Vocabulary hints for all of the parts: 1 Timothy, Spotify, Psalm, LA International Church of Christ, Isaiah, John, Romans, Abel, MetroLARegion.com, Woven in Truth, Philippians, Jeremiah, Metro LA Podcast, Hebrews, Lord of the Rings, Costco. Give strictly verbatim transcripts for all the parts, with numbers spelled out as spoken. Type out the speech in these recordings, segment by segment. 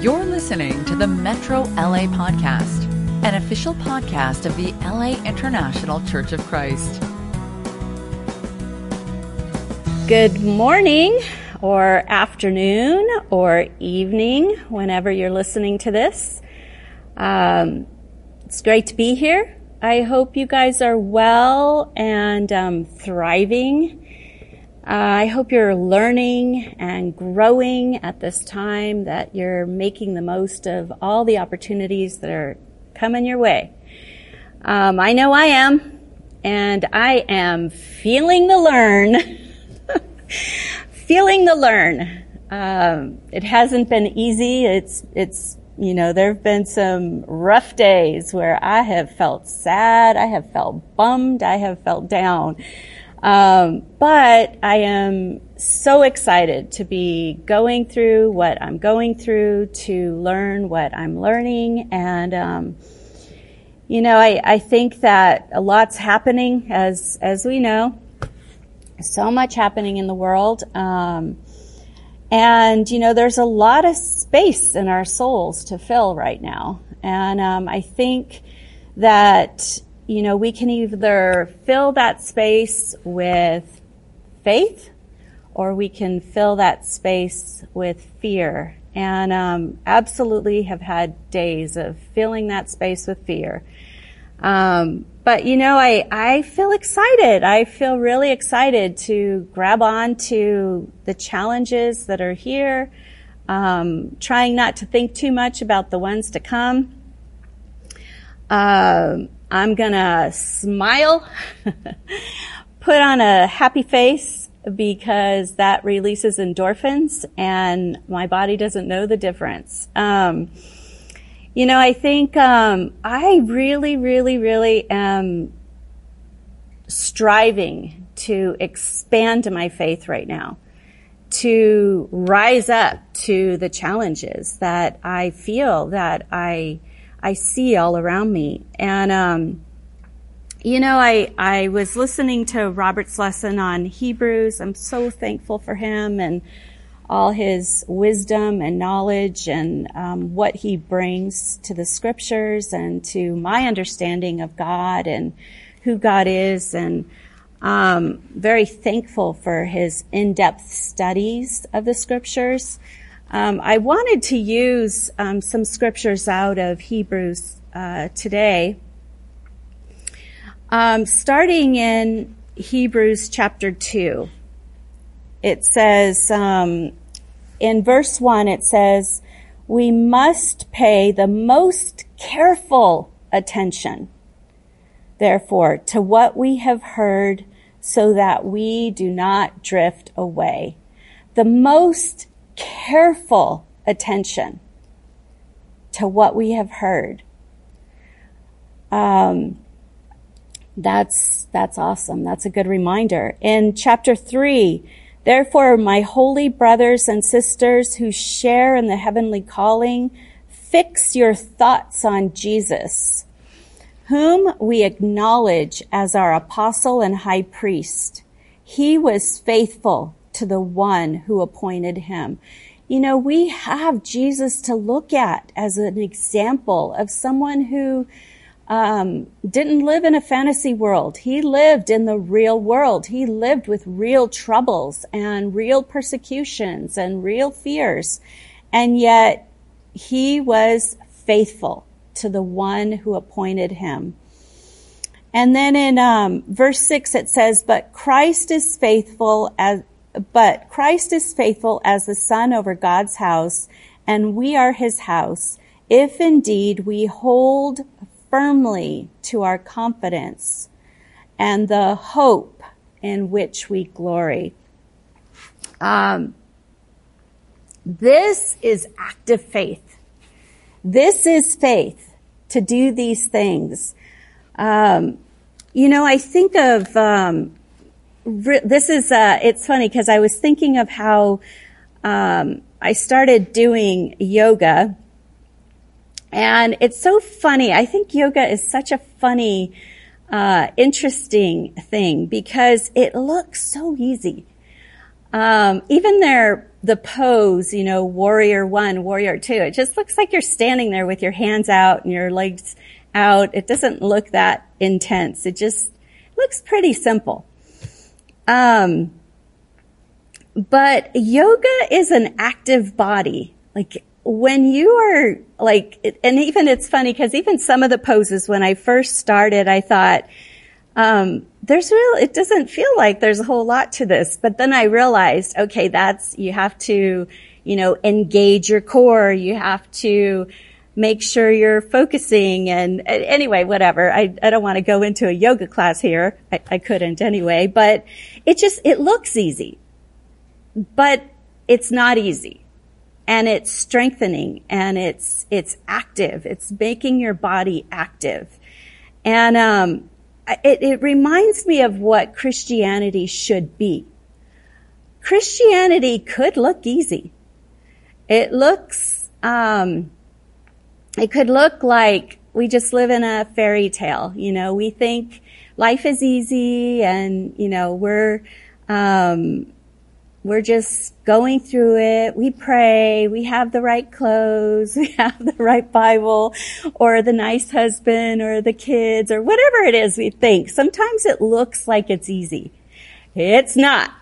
You're listening to the Metro L A Podcast, an official podcast of the L A International Church of Christ. Good morning, or afternoon, or evening, whenever you're listening to this. Um, it's great to be here. I hope you guys are well and um, thriving. Uh, I hope you're learning and growing at this time, that you're making the most of all the opportunities that are coming your way. Um, I know I am, and I am feeling the learn. feeling the learn. Um, it hasn't been easy. It's, it's, you know, there have been some rough days where I have felt sad. I have felt bummed. I have felt down. Um, but I am so excited to be going through what I'm going through, to learn what I'm learning. And, um, you know, I, I think that a lot's happening, as, as we know, so much happening in the world. Um, and, you know, there's a lot of space in our souls to fill right now. And, um, I think that, you know, we can either fill that space with faith, or we can fill that space with fear. And um absolutely have had days of filling that space with fear. Um but, you know, I, I feel excited. I feel really excited to grab on to the challenges that are here, um, trying not to think too much about the ones to come. Um I'm gonna smile, put on a happy face, because that releases endorphins and my body doesn't know the difference. Um, you know, I think, um, I really, really, really am striving to expand my faith right now, to rise up to the challenges that I feel that I I see all around me. And, um, you know, I, I was listening to Robert's lesson on Hebrews. I'm so thankful for him and all his wisdom and knowledge, and um, what he brings to the scriptures and to my understanding of God and who God is. And um, very thankful for his in-depth studies of the scriptures. Um, I wanted to use um, some scriptures out of Hebrews uh, today, um, starting in Hebrews chapter two. It says, um, in verse one, it says, "We must pay the most careful attention, therefore, to what we have heard, so that we do not drift away." The most careful attention to what we have heard. Um, that's, that's awesome. That's a good reminder. In chapter three, "Therefore, my holy brothers and sisters who share in the heavenly calling, fix your thoughts on Jesus, whom we acknowledge as our apostle and high priest. He was faithful to the one who appointed him." You know, we have Jesus to look at as an example of someone who um, didn't live in a fantasy world. He lived in the real world. He lived with real troubles and real persecutions and real fears. And yet he was faithful to the one who appointed him. And then in um, verse six, it says, "But Christ is faithful as But Christ is faithful as the Son over God's house, and we are his house, if indeed we hold firmly to our confidence and the hope in which we glory." Um, this is active faith. This is faith to do these things. Um, you know, I think of... Um, This is, uh, it's funny, because I was thinking of how, um, I started doing yoga, and it's so funny. I think yoga is such a funny, uh, interesting thing, because it looks so easy. Um, even their, the pose, you know, warrior one, warrior two. It just looks like you're standing there with your hands out and your legs out. It doesn't look that intense. It just looks pretty simple. Um, but yoga is an active body. Like when you are like, and even it's funny because even some of the poses when I first started, I thought, um, there's real, it doesn't feel like there's a whole lot to this. But then I realized, okay, that's, you have to, you know, engage your core. You have to make sure you're focusing and, and anyway, whatever. I, I don't want to go into a yoga class here. I, I couldn't anyway, but it just, it looks easy, but it's not easy. And it's strengthening and it's, it's active. It's making your body active. And, um, It, it reminds me of what Christianity should be. Christianity could look easy. It looks, um, it could look like we just live in a fairy tale. You know, we think life is easy and, you know, we're, um, we're just going through it. We pray. We have the right clothes. We have the right Bible or the nice husband or the kids or whatever it is we think. Sometimes it looks like it's easy. It's not.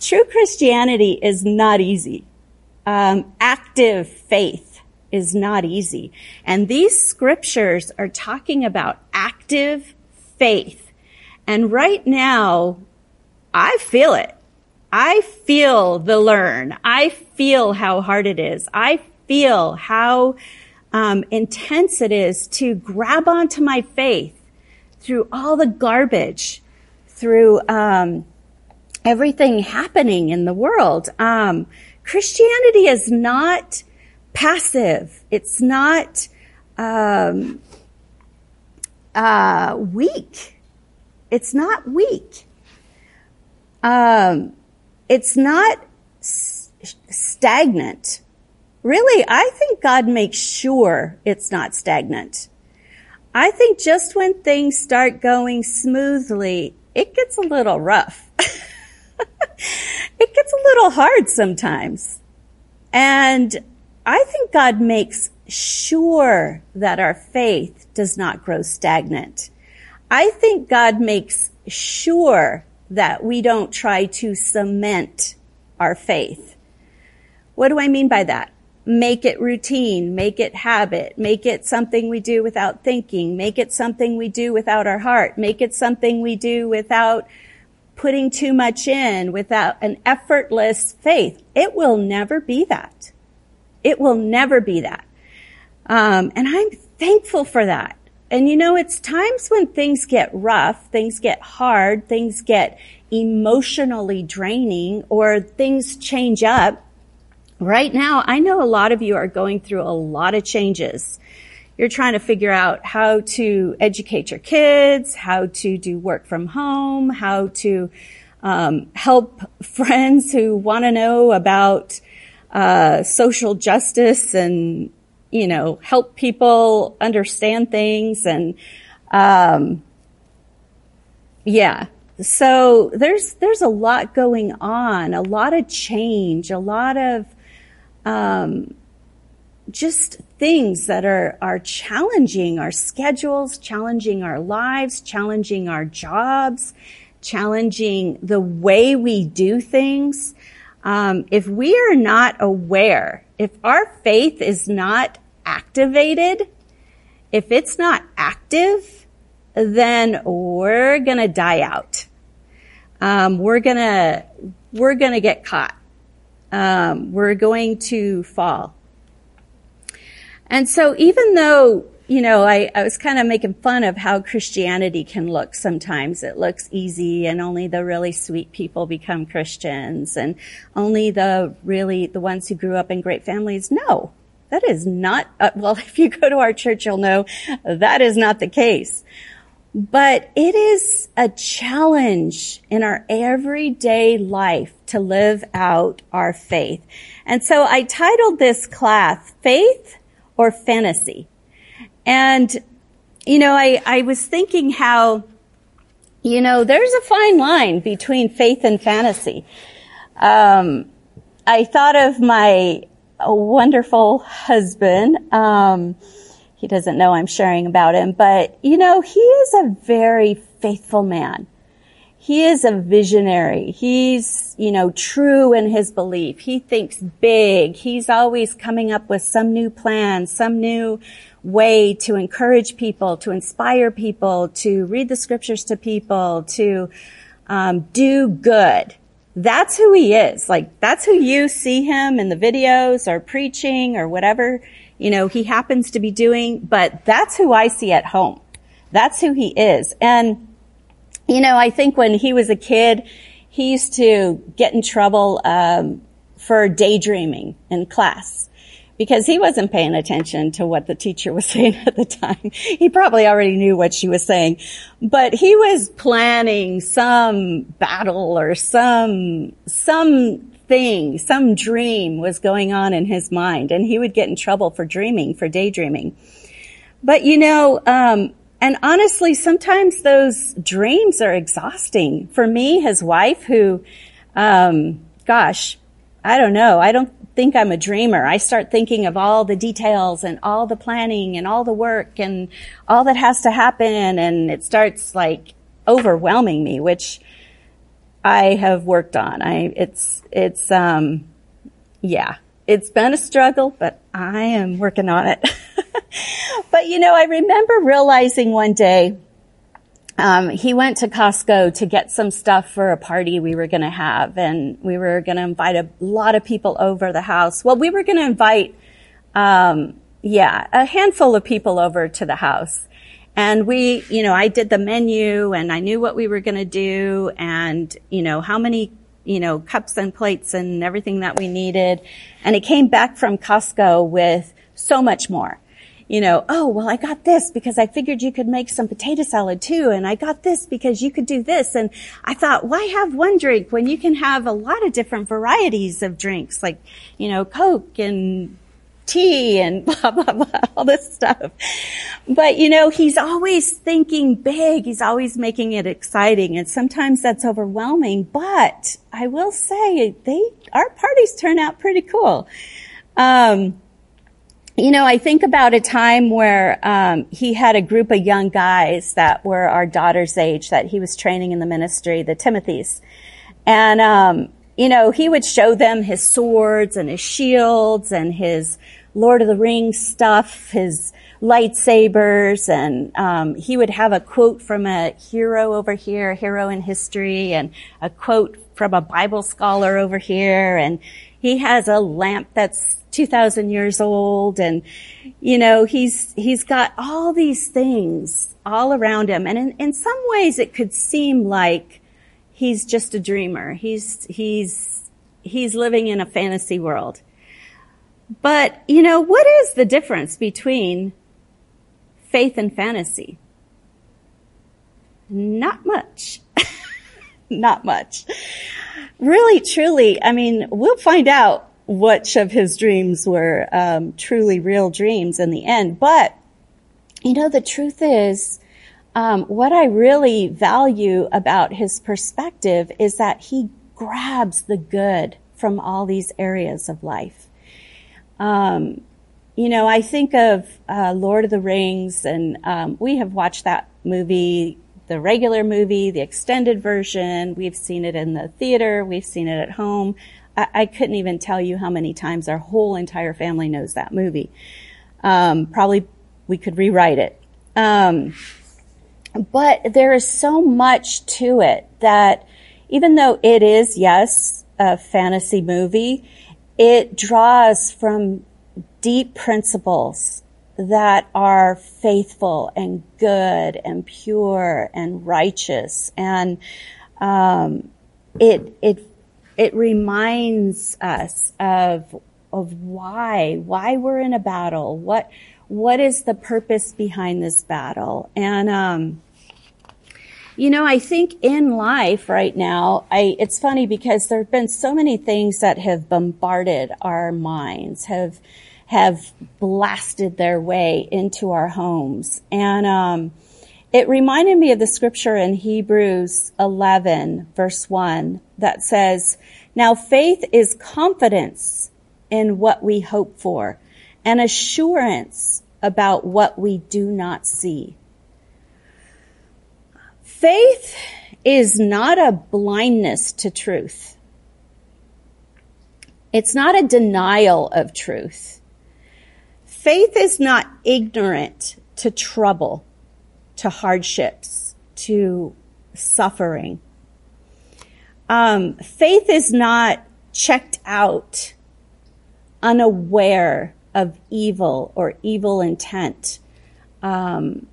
True Christianity is not easy. Um, active faith is not easy. And these scriptures are talking about active faith. And right now, I feel it. I feel the learn. I feel how hard it is. I feel how um, intense it is to grab onto my faith through all the garbage, through um, everything happening in the world. Um, Christianity is not passive. It's not um, uh, weak. It's not weak. Um It's not stagnant. Really, I think God makes sure it's not stagnant. I think just when things start going smoothly, it gets a little rough. It gets a little hard sometimes. And I think God makes sure that our faith does not grow stagnant. I think God makes sure that we don't try to cement our faith. What do I mean by that? Make it routine, make it habit, make it something we do without thinking, make it something we do without our heart, make it something we do without putting too much in, without an effortless faith. It will never be that. It will never be that. Um, and I'm thankful for that. And you know, it's times when things get rough, things get hard, things get emotionally draining, or things change up. Right now, I know a lot of you are going through a lot of changes. You're trying to figure out how to educate your kids, how to do work from home, how to um, help friends who want to know about uh social justice and you know, help people understand things and, um, yeah. So there's, there's a lot going on, a lot of change, a lot of, um, just things that are, are challenging our schedules, challenging our lives, challenging our jobs, challenging the way we do things. Um, if we are not aware, if our faith is not activated, if it's not active, then we're going to die out. Um, we're going to, we're going to get caught. Um, we're going to fall. And so even though, you know, I, I was kind of making fun of how Christianity can look sometimes. It looks easy and only the really sweet people become Christians and only the really, the ones who grew up in great families. No, that is not, uh, well, if you go to our church, you'll know that is not the case. But it is a challenge in our everyday life to live out our faith. And so I titled this class, Faith or Fantasy? And, you know, I, I was thinking how, you know, there's a fine line between faith and fantasy. Um, I thought of my wonderful husband. Um, he doesn't know I'm sharing about him, but, you know, he is a very faithful man. He is a visionary. He's, you know, true in his belief. He thinks big. He's always coming up with some new plan, some new way to encourage people, to inspire people, to read the scriptures to people, to um, do good. That's who he is. Like, that's who you see him in the videos or preaching or whatever, you know, he happens to be doing. But that's who I see at home. That's who he is. And, you know, I think when he was a kid, he used to get in trouble um, for daydreaming in class because he wasn't paying attention to what the teacher was saying at the time. He probably already knew what she was saying, but he was planning some battle or some some thing, some dream was going on in his mind, and he would get in trouble for dreaming, for daydreaming. But, you know, um and honestly, sometimes those dreams are exhausting. For me, his wife, who, um, gosh, I don't know. I don't think I'm a dreamer. I start thinking of all the details and all the planning and all the work and all that has to happen. And it starts like overwhelming me, which I have worked on. I, it's, it's, um, yeah, it's been a struggle, but I am working on it. But, you know, I remember realizing one day, um, he went to Costco to get some stuff for a party we were going to have. And we were going to invite a lot of people over the house. Well, we were going to invite, um, yeah, a handful of people over to the house. And we, you know, I did the menu and I knew what we were going to do and, you know, how many, you know, cups and plates and everything that we needed. And it came back from Costco with so much more. You know, oh, well, I got this because I figured you could make some potato salad too. And I got this because you could do this. And I thought, why have one drink when you can have a lot of different varieties of drinks, like, you know, Coke and tea and blah, blah, blah, all this stuff. But, you know, he's always thinking big. He's always making it exciting. And sometimes that's overwhelming. But I will say they, our parties turn out pretty cool. Um, You know, I think about a time where um he had a group of young guys that were our daughter's age that he was training in the ministry, the Timothys. And, um, you know, he would show them his swords and his shields and his Lord of the Rings stuff, his lightsabers. And um he would have a quote from a hero over here, a hero in history, and a quote from a Bible scholar over here. And he has a lamp that's two thousand years old. And, you know, he's, he's got all these things all around him. And in, in some ways it could seem like he's just a dreamer. He's, he's, he's living in a fantasy world. But, you know, what is the difference between faith and fantasy? Not much. Not much. Really, truly. I mean, we'll find out which of his dreams were um truly real dreams in the end. But, you know, the truth is, um what I really value about his perspective is that he grabs the good from all these areas of life. Um, you know, I think of uh Lord of the Rings, and um we have watched that movie, the regular movie, the extended version. We've seen it in the theater. We've seen it at home. I couldn't even tell you how many times our whole entire family knows that movie. Um, probably we could rewrite it. Um, but there is so much to it that even though it is, yes, a fantasy movie, it draws from deep principles that are faithful and good and pure and righteous. And um, it, it, It reminds us of, of why, why we're in a battle. What, what is the purpose behind this battle? And, um, you know, I think in life right now, I, it's funny because there have been so many things that have bombarded our minds, have, have blasted their way into our homes. And, um, it reminded me of the scripture in Hebrews eleven, verse one, that says, Now, faith is confidence in what we hope for and assurance about what we do not see. Faith is not a blindness to truth. It's not a denial of truth. Faith is not ignorant to trouble, to hardships, to suffering. Um, faith is not checked out, unaware of evil or evil intent. Um,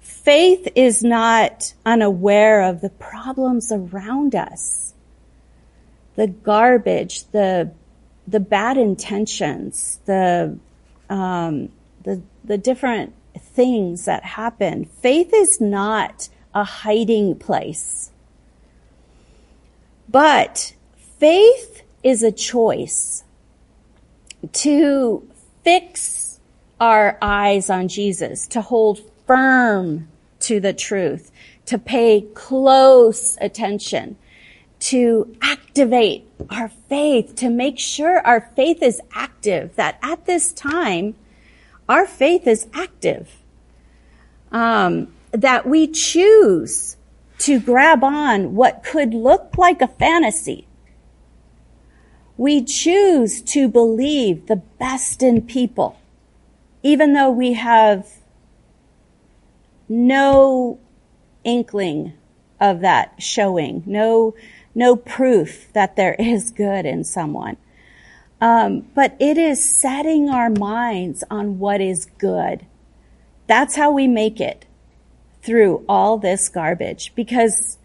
faith is not unaware of the problems around us, the garbage, the the bad intentions, the um, the the different things that happen. Faith is not a hiding place. But faith is a choice to fix our eyes on Jesus, to hold firm to the truth, to pay close attention, to activate our faith, to make sure our faith is active, that at this time, our faith is active, um, that we choose to grab on what could look like a fantasy. We choose to believe the best in people, even though we have no inkling of that showing, no, no proof that there is good in someone. Um, but it is setting our minds on what is good. That's how we make it through all this garbage, because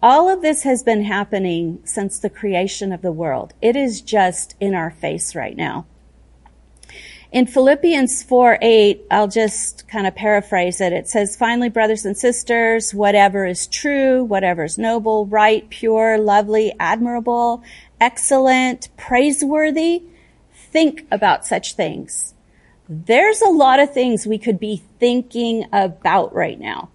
all of this has been happening since the creation of the world. It is just in our face right now. In Philippians four eight, I'll just kind of paraphrase it. It says, "Finally, brothers and sisters, whatever is true, whatever is noble, right, pure, lovely, admirable, excellent, praiseworthy, think about such things." There's a lot of things we could be thinking about right now.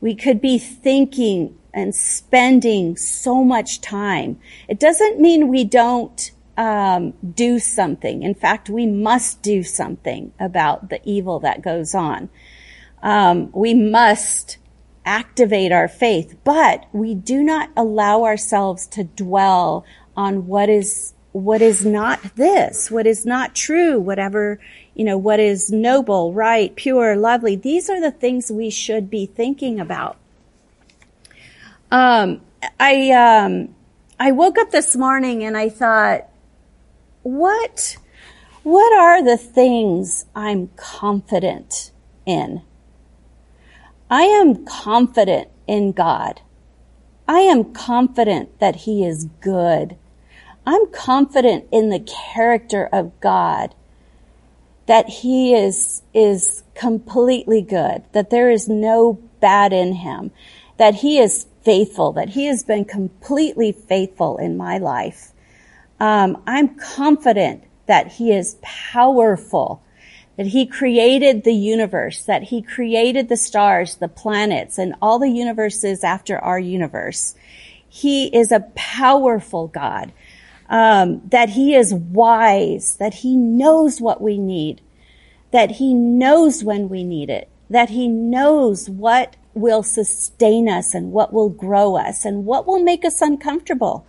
We could be thinking and spending so much time. It doesn't mean we don't um, do something. In fact, we must do something about the evil that goes on. Um, we must activate our faith, but we do not allow ourselves to dwell on what is What is not this, what is not true, whatever, you know, what is noble, right, pure, lovely. These are the things we should be thinking about. Um, I, um, I woke up this morning and I thought, what, what are the things I'm confident in? I am confident in God. I am confident that He is good. I'm confident in the character of God, that He is, is completely good, that there is no bad in Him, that He is faithful, that He has been completely faithful in my life. Um, I'm confident that He is powerful, that He created the universe, that He created the stars, the planets, and all the universes after our universe. He is a powerful God. Um, that He is wise, that He knows what we need, that He knows when we need it, that He knows what will sustain us and what will grow us and what will make us uncomfortable.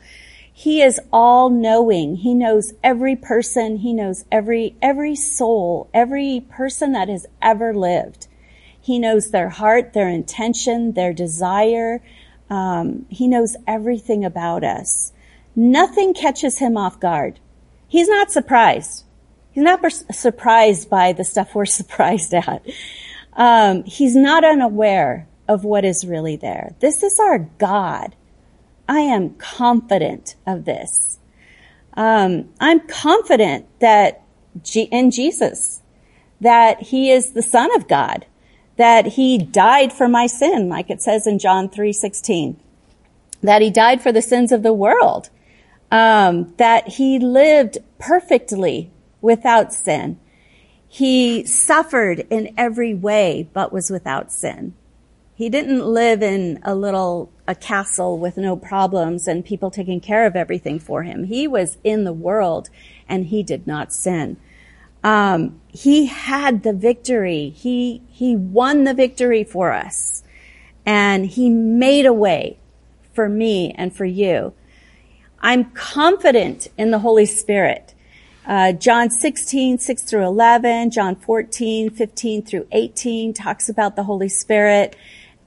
He is all-knowing. He knows every person. He knows every every soul, every person that has ever lived. He knows their heart, their intention, their desire. Um, he knows everything about us. Nothing catches Him off guard. He's not surprised. He's not pers- surprised by the stuff we're surprised at. Um, he's not unaware of what is really there. This is our God. I am confident of this. Um, I'm confident that G- in Jesus, that He is the Son of God, that He died for my sin, like it says in John three sixteen, that He died for the sins of the world. Um, that He lived perfectly without sin. He suffered in every way, but was without sin. He didn't live in a little, a castle with no problems and people taking care of everything for him. He was in the world and he did not sin. Um, he had the victory. He, he won the victory for us, and he made a way for me and for you. I'm confident in the Holy Spirit. Uh, John sixteen, six through eleven, John fourteen, fifteen through eighteen talks about the Holy Spirit.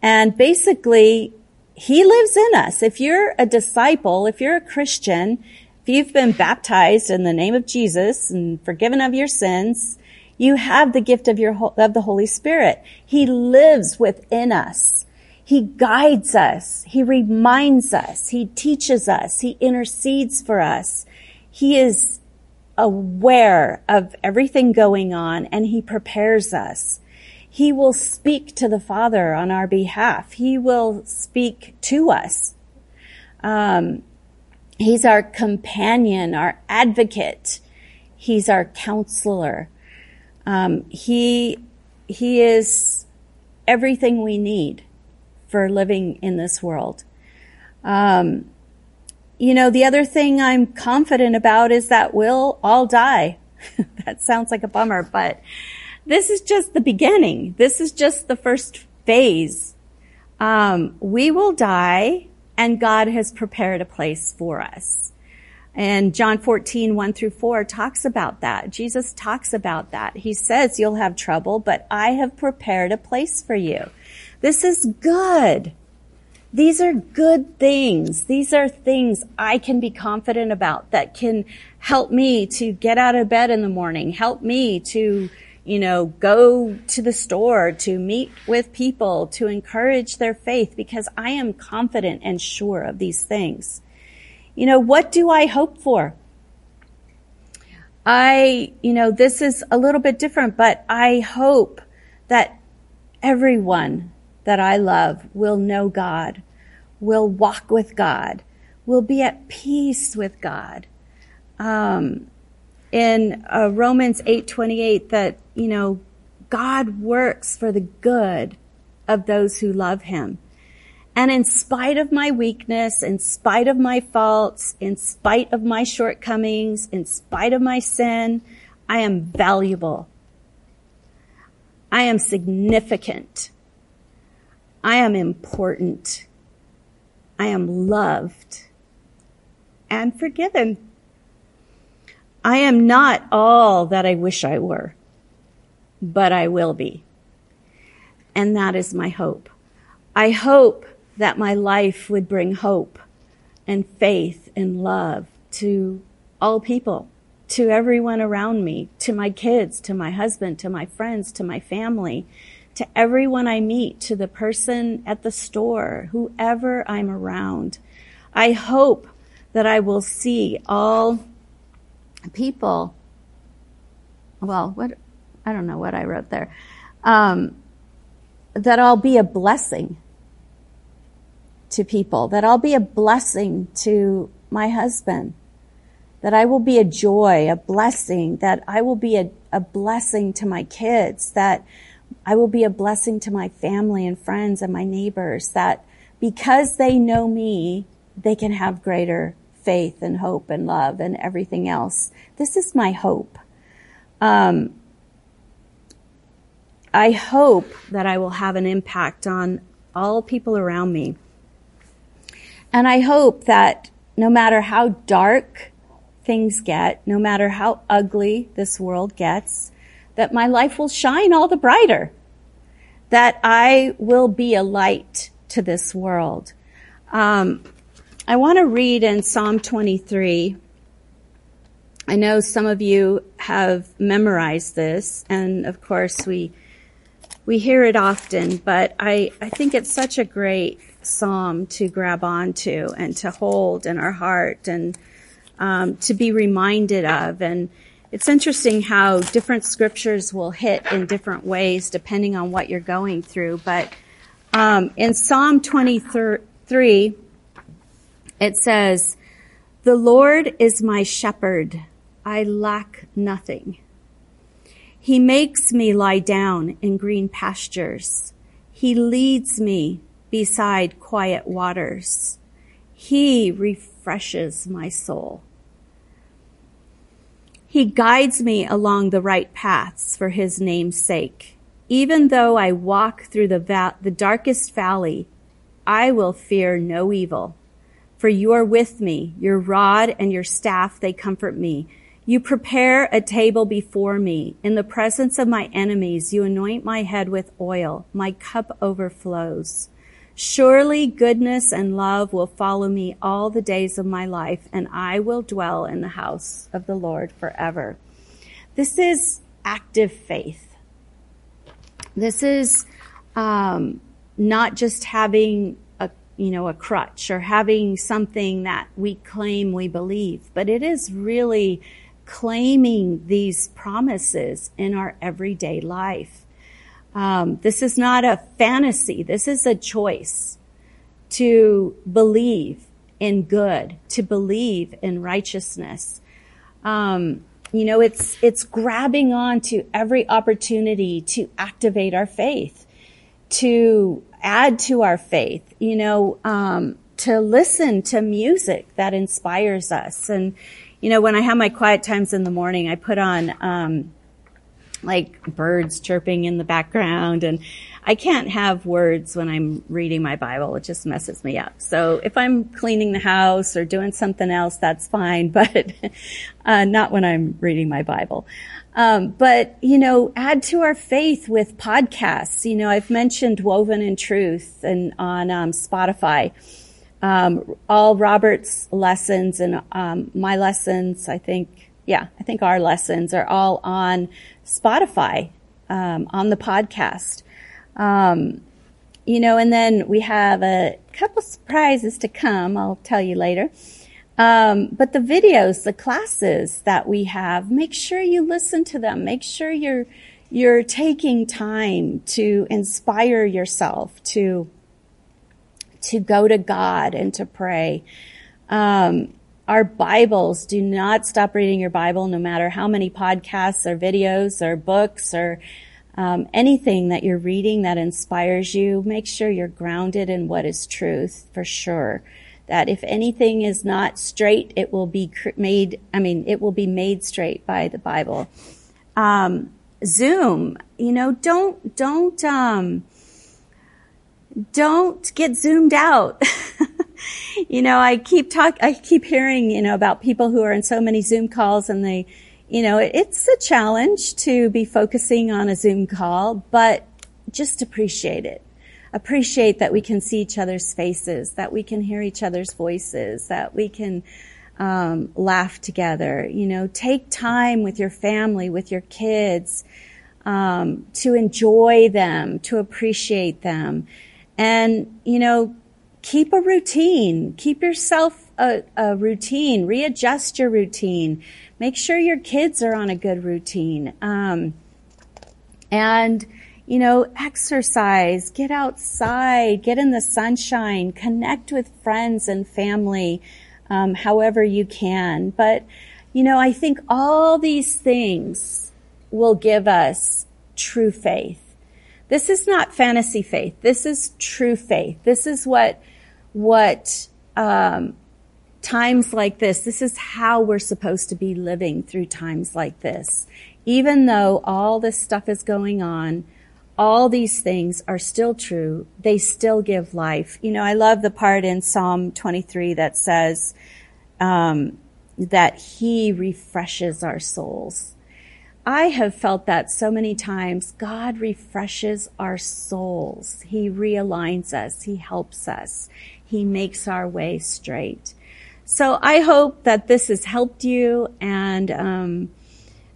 And basically, he lives in us. If you're a disciple, if you're a Christian, if you've been baptized in the name of Jesus and forgiven of your sins, you have the gift of your, of the Holy Spirit. He lives within us. He guides us. He reminds us. He teaches us. He intercedes for us. He is aware of everything going on, and he prepares us. He will speak to the Father on our behalf. He will speak to us. Um, He's our companion, our advocate. He's our counselor. Um, he, he is everything we need for living in this world. Um, you know, the other thing I'm confident about is that we'll all die. That sounds like a bummer, but this is just the beginning. This is just the first phase. Um, we will die. And God has prepared a place for us. And John fourteen, one through four talks about that. Jesus talks about that. He says, you'll have trouble, but I have prepared a place for you. This is good. These are good things. These are things I can be confident about that can help me to get out of bed in the morning, help me to, you know, go to the store, to meet with people, to encourage their faith, because I am confident and sure of these things. You know, what do I hope for? I, you know, this is a little bit different, but I hope that everyone that I love will know God, will walk with God, will be at peace with God. Um, in uh, Romans eight twenty-eight, that, you know, God works for the good of those who love him. And in spite of my weakness, in spite of my faults, in spite of my shortcomings, in spite of my sin, I am valuable. I am significant. I am important. I am loved and forgiven. I am not all that I wish I were, but I will be. And that is my hope. I hope that my life would bring hope and faith and love to all people, to everyone around me, to my kids, to my husband, to my friends, to my family, to everyone I meet, to the person at the store, whoever I'm around. I hope that I will see all people, well, what, I don't know what I wrote there, um, that I'll be a blessing to people, that I'll be a blessing to my husband, that I will be a joy, a blessing, that I will be a, a blessing to my kids, that I will be a blessing to my family and friends and my neighbors, that because they know me, they can have greater faith and hope and love and everything else. This is my hope. Um, I hope that I will have an impact on all people around me. And I hope that no matter how dark things get, no matter how ugly this world gets, that my life will shine all the brighter, that I will be a light to this world. Um, I want to read in Psalm twenty-three. I know some of you have memorized this, and of course we we hear it often, but I, I think it's such a great psalm to grab onto and to hold in our heart and um, to be reminded of. And it's interesting how different scriptures will hit in different ways depending on what you're going through. But um, in Psalm twenty-three, it says, "The Lord is my shepherd. I lack nothing. He makes me lie down in green pastures. He leads me beside quiet waters. He refreshes my soul. He guides me along the right paths for his name's sake. Even though I walk through the, va- the darkest valley, I will fear no evil. For you are with me, your rod and your staff, they comfort me. You prepare a table before me. In the presence of my enemies, you anoint my head with oil. My cup overflows. Surely goodness and love will follow me all the days of my life, and I will dwell in the house of the Lord forever. This is active faith. This is um, not just having a, you know, a crutch or having something that we claim we believe, but it is really claiming these promises in our everyday life. Um, this is not a fantasy. This is a choice to believe in good, to believe in righteousness. Um, you know, it's it's grabbing on to every opportunity to activate our faith, to add to our faith, you know, um, to listen to music that inspires us. And you know, when I have my quiet times in the morning, I put on, um, like birds chirping in the background. And I can't have words when I'm reading my Bible. It just messes me up. So if I'm cleaning the house or doing something else, that's fine, but uh, not when I'm reading my Bible. Um, but, you know, add to our faith with podcasts. You know, I've mentioned Woven in Truth and on um, Spotify. Um, all Robert's lessons and, um, my lessons, I think, yeah, I think our lessons are all on Spotify, um, on the podcast. Um, you know, and then we have a couple surprises to come. I'll tell you later. Um, but the videos, the classes that we have, make sure you listen to them. Make sure you're, you're taking time to inspire yourself to to go to God and to pray. Um, our Bibles, do not stop reading your Bible, no matter how many podcasts or videos or books or um, anything that you're reading that inspires you. Make sure you're grounded in what is truth, for sure. That if anything is not straight, it will be made, I mean, it will be made straight by the Bible. Um, Zoom, you know, don't, don't, um, Don't get zoomed out. You know, I keep talk, I keep hearing, you know, about people who are in so many Zoom calls, and they, you know, it, it's a challenge to be focusing on a Zoom call, but just appreciate it. Appreciate that we can see each other's faces, that we can hear each other's voices, that we can, um, laugh together. You know, take time with your family, with your kids, um, to enjoy them, to appreciate them. And, you know, keep a routine. Keep yourself a, a routine. Readjust your routine. Make sure your kids are on a good routine. Um, and, you know, exercise. Get outside. Get in the sunshine. Connect with friends and family, um, however you can. But, you know, I think all these things will give us true faith. This is not fantasy faith. This is true faith. This is what, what, um, times like this, this is how we're supposed to be living through times like this. Even though all this stuff is going on, all these things are still true. They still give life. You know, I love the part in Psalm twenty-three that says, um, that he refreshes our souls. I have felt that so many times. God refreshes our souls. He realigns us. He helps us. He makes our way straight. So I hope that this has helped you, and um,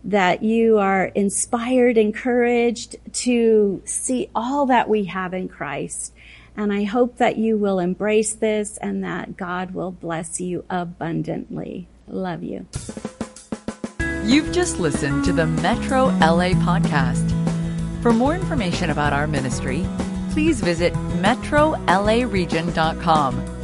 that you are inspired, encouraged to see all that we have in Christ. And I hope that you will embrace this and that God will bless you abundantly. Love you. You've just listened to the Metro L A Podcast. For more information about our ministry, please visit Metro L A Region dot com.